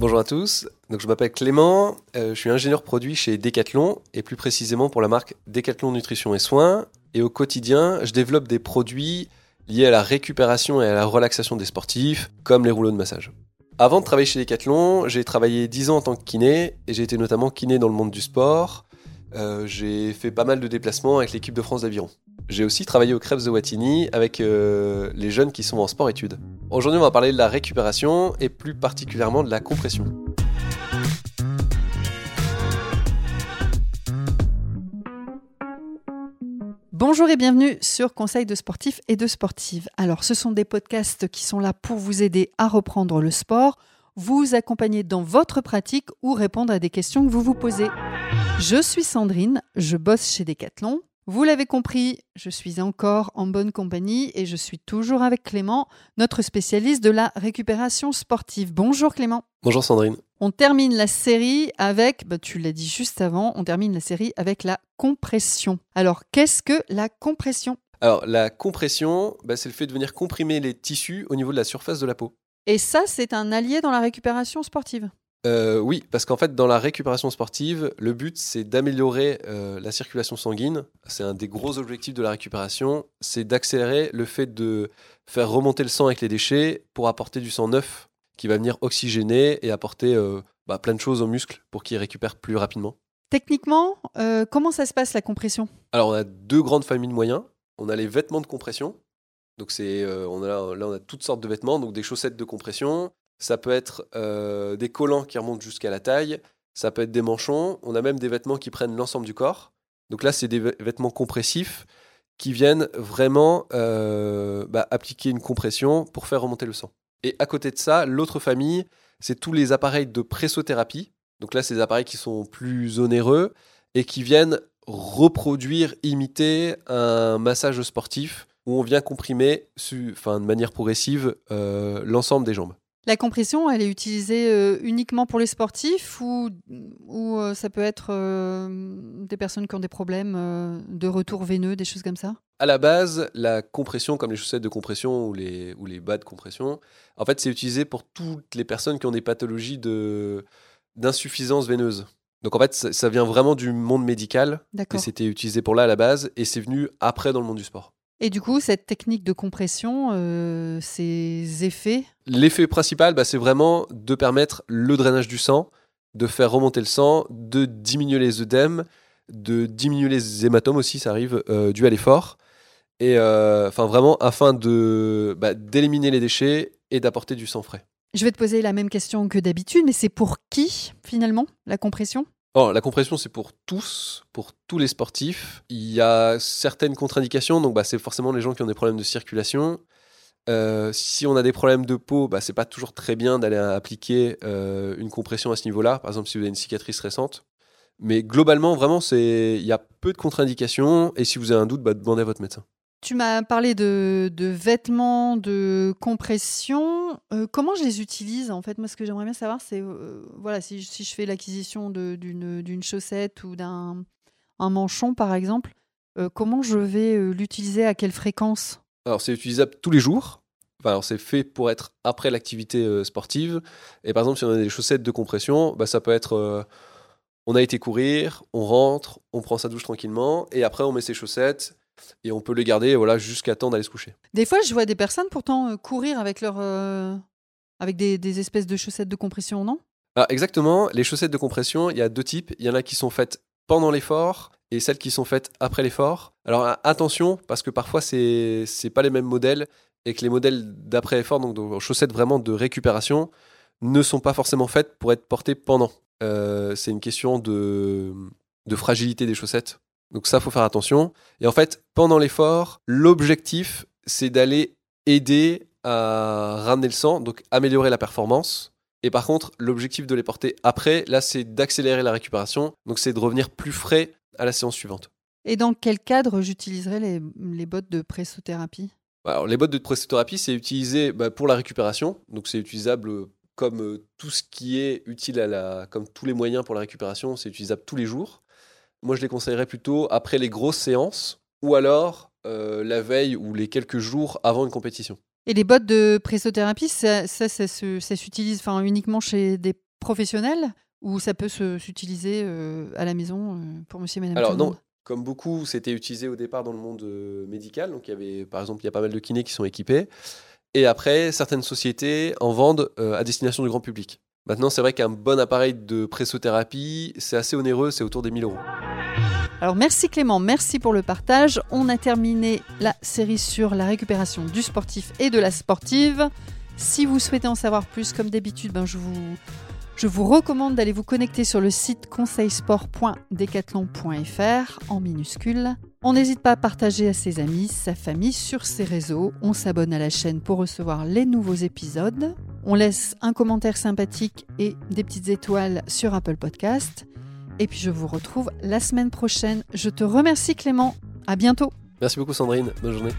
Bonjour à tous, donc je m'appelle Clément, je suis ingénieur produit chez Decathlon et plus précisément pour la marque Decathlon Nutrition et Soins, et au quotidien je développe des produits liés à la récupération et à la relaxation des sportifs comme les rouleaux de massage. Avant de travailler chez Decathlon, j'ai travaillé 10 ans en tant que kiné et j'ai été notamment kiné dans le monde du sport. J'ai fait pas mal de déplacements avec l'équipe de France d'aviron. J'ai aussi travaillé aux Crêpes de Wattignies avec les jeunes qui sont en sport-études. Aujourd'hui, on va parler de la récupération et plus particulièrement de la compression. Bonjour et bienvenue sur Conseil de sportifs et de sportives. Alors, ce sont des podcasts qui sont là pour vous aider à reprendre le sport, vous accompagner dans votre pratique ou répondre à des questions que vous vous posez. Je suis Sandrine, je bosse chez Decathlon. Vous l'avez compris, je suis encore en bonne compagnie et je suis toujours avec Clément, notre spécialiste de la récupération sportive. Bonjour Clément. Bonjour Sandrine. On termine la série avec, tu l'as dit juste avant, on termine la série avec la compression. Alors, qu'est-ce que la compression ? Alors, la compression, c'est le fait de venir comprimer les tissus au niveau de la surface de la peau. Et ça, c'est un allié dans la récupération sportive ? Oui, parce qu'en fait, dans la récupération sportive, le but, c'est d'améliorer la circulation sanguine. C'est un des gros objectifs de la récupération, c'est d'accélérer le fait de faire remonter le sang avec les déchets pour apporter du sang neuf qui va venir oxygéner et apporter plein de choses aux muscles pour qu'ils récupèrent plus rapidement. Techniquement, comment ça se passe la compression ? Alors, on a deux grandes familles de moyens. On a les vêtements de compression. Donc, on a toutes sortes de vêtements, donc des chaussettes de compression. Ça peut être des collants qui remontent jusqu'à la taille, ça peut être des manchons, on a même des vêtements qui prennent l'ensemble du corps. Donc là, c'est des vêtements compressifs qui viennent vraiment appliquer une compression pour faire remonter le sang. Et à côté de ça, l'autre famille, c'est tous les appareils de pressothérapie. Donc là, c'est des appareils qui sont plus onéreux et qui viennent reproduire, imiter un massage sportif où on vient comprimer de manière progressive l'ensemble des jambes. La compression, elle est utilisée uniquement pour les sportifs ou ça peut être des personnes qui ont des problèmes de retour veineux, des choses comme ça ? À la base, la compression, comme les chaussettes de compression ou les bas de compression, en fait, c'est utilisé pour toutes les personnes qui ont des pathologies d'insuffisance veineuse. Donc en fait, ça vient vraiment du monde médical. D'accord. Et c'était utilisé pour là à la base et c'est venu après dans le monde du sport. Et du coup, cette technique de compression, ses effets ? L'effet principal, c'est vraiment de permettre le drainage du sang, de faire remonter le sang, de diminuer les œdèmes, de diminuer les hématomes aussi, ça arrive dû à l'effort. Et vraiment afin d'éliminer les déchets et d'apporter du sang frais. Je vais te poser la même question que d'habitude, mais c'est pour qui finalement la compression ? Alors, la compression, c'est pour tous les sportifs. Il y a certaines contre-indications, donc c'est forcément les gens qui ont des problèmes de circulation. Si on a des problèmes de peau, c'est pas toujours très bien d'aller appliquer une compression à ce niveau-là, par exemple si vous avez une cicatrice récente. Mais globalement, vraiment, il y a peu de contre-indications et si vous avez un doute, demandez à votre médecin. Tu m'as parlé de vêtements, de compression. Comment je les utilise en fait ? Moi, ce que j'aimerais bien savoir, c'est si je fais l'acquisition d'une chaussette ou d'un manchon, par exemple, comment je vais l'utiliser, à quelle fréquence ? Alors, c'est utilisable tous les jours. C'est fait pour être après l'activité sportive. Et par exemple, si on a des chaussettes de compression, ça peut être... on a été courir, on rentre, on prend sa douche tranquillement et après, on met ses chaussettes... Et on peut les garder jusqu'à temps d'aller se coucher. Des fois, je vois des personnes pourtant courir avec des espèces de chaussettes de compression, non ? Alors, exactement. Les chaussettes de compression, il y a deux types. Il y en a qui sont faites pendant l'effort et celles qui sont faites après l'effort. Alors attention, parce que parfois, c'est pas les mêmes modèles et que les modèles d'après-effort, donc de chaussettes vraiment de récupération, ne sont pas forcément faites pour être portées pendant. C'est une question de fragilité des chaussettes. Donc ça, il faut faire attention. Et en fait, pendant l'effort, l'objectif, c'est d'aller aider à ramener le sang, donc améliorer la performance. Et par contre, l'objectif de les porter après, là, c'est d'accélérer la récupération. Donc c'est de revenir plus frais à la séance suivante. Et dans quel cadre j'utiliserai les bottes de pressothérapie ? Alors, les bottes de pressothérapie, c'est utilisé pour la récupération. Donc c'est utilisable comme tout ce qui est utile comme tous les moyens pour la récupération, c'est utilisable tous les jours. Moi, je les conseillerais plutôt après les grosses séances ou alors la veille ou les quelques jours avant une compétition. Et les bottes de pressothérapie, ça s'utilise uniquement chez des professionnel ou ça peut s'utiliser à la maison pour monsieur et madame? Alors non, comme beaucoup, c'était utilisé au départ dans le monde médical. Donc, il y a pas mal de kinés qui sont équipés. Et après, certaines sociétés en vendent à destination du grand public. Maintenant, c'est vrai qu'un bon appareil de pressothérapie, c'est assez onéreux, c'est autour des 1000 euros. Alors merci Clément, merci pour le partage. On a terminé la série sur la récupération du sportif et de la sportive. Si vous souhaitez en savoir plus, comme d'habitude, je vous recommande d'aller vous connecter sur le site conseilsport.decathlon.fr en minuscules. On n'hésite pas à partager à ses amis, sa famille, sur ses réseaux. On s'abonne à la chaîne pour recevoir les nouveaux épisodes. On laisse un commentaire sympathique et des petites étoiles sur Apple Podcast. Et puis je vous retrouve la semaine prochaine. Je te remercie Clément. À bientôt. Merci beaucoup Sandrine. Bonne journée.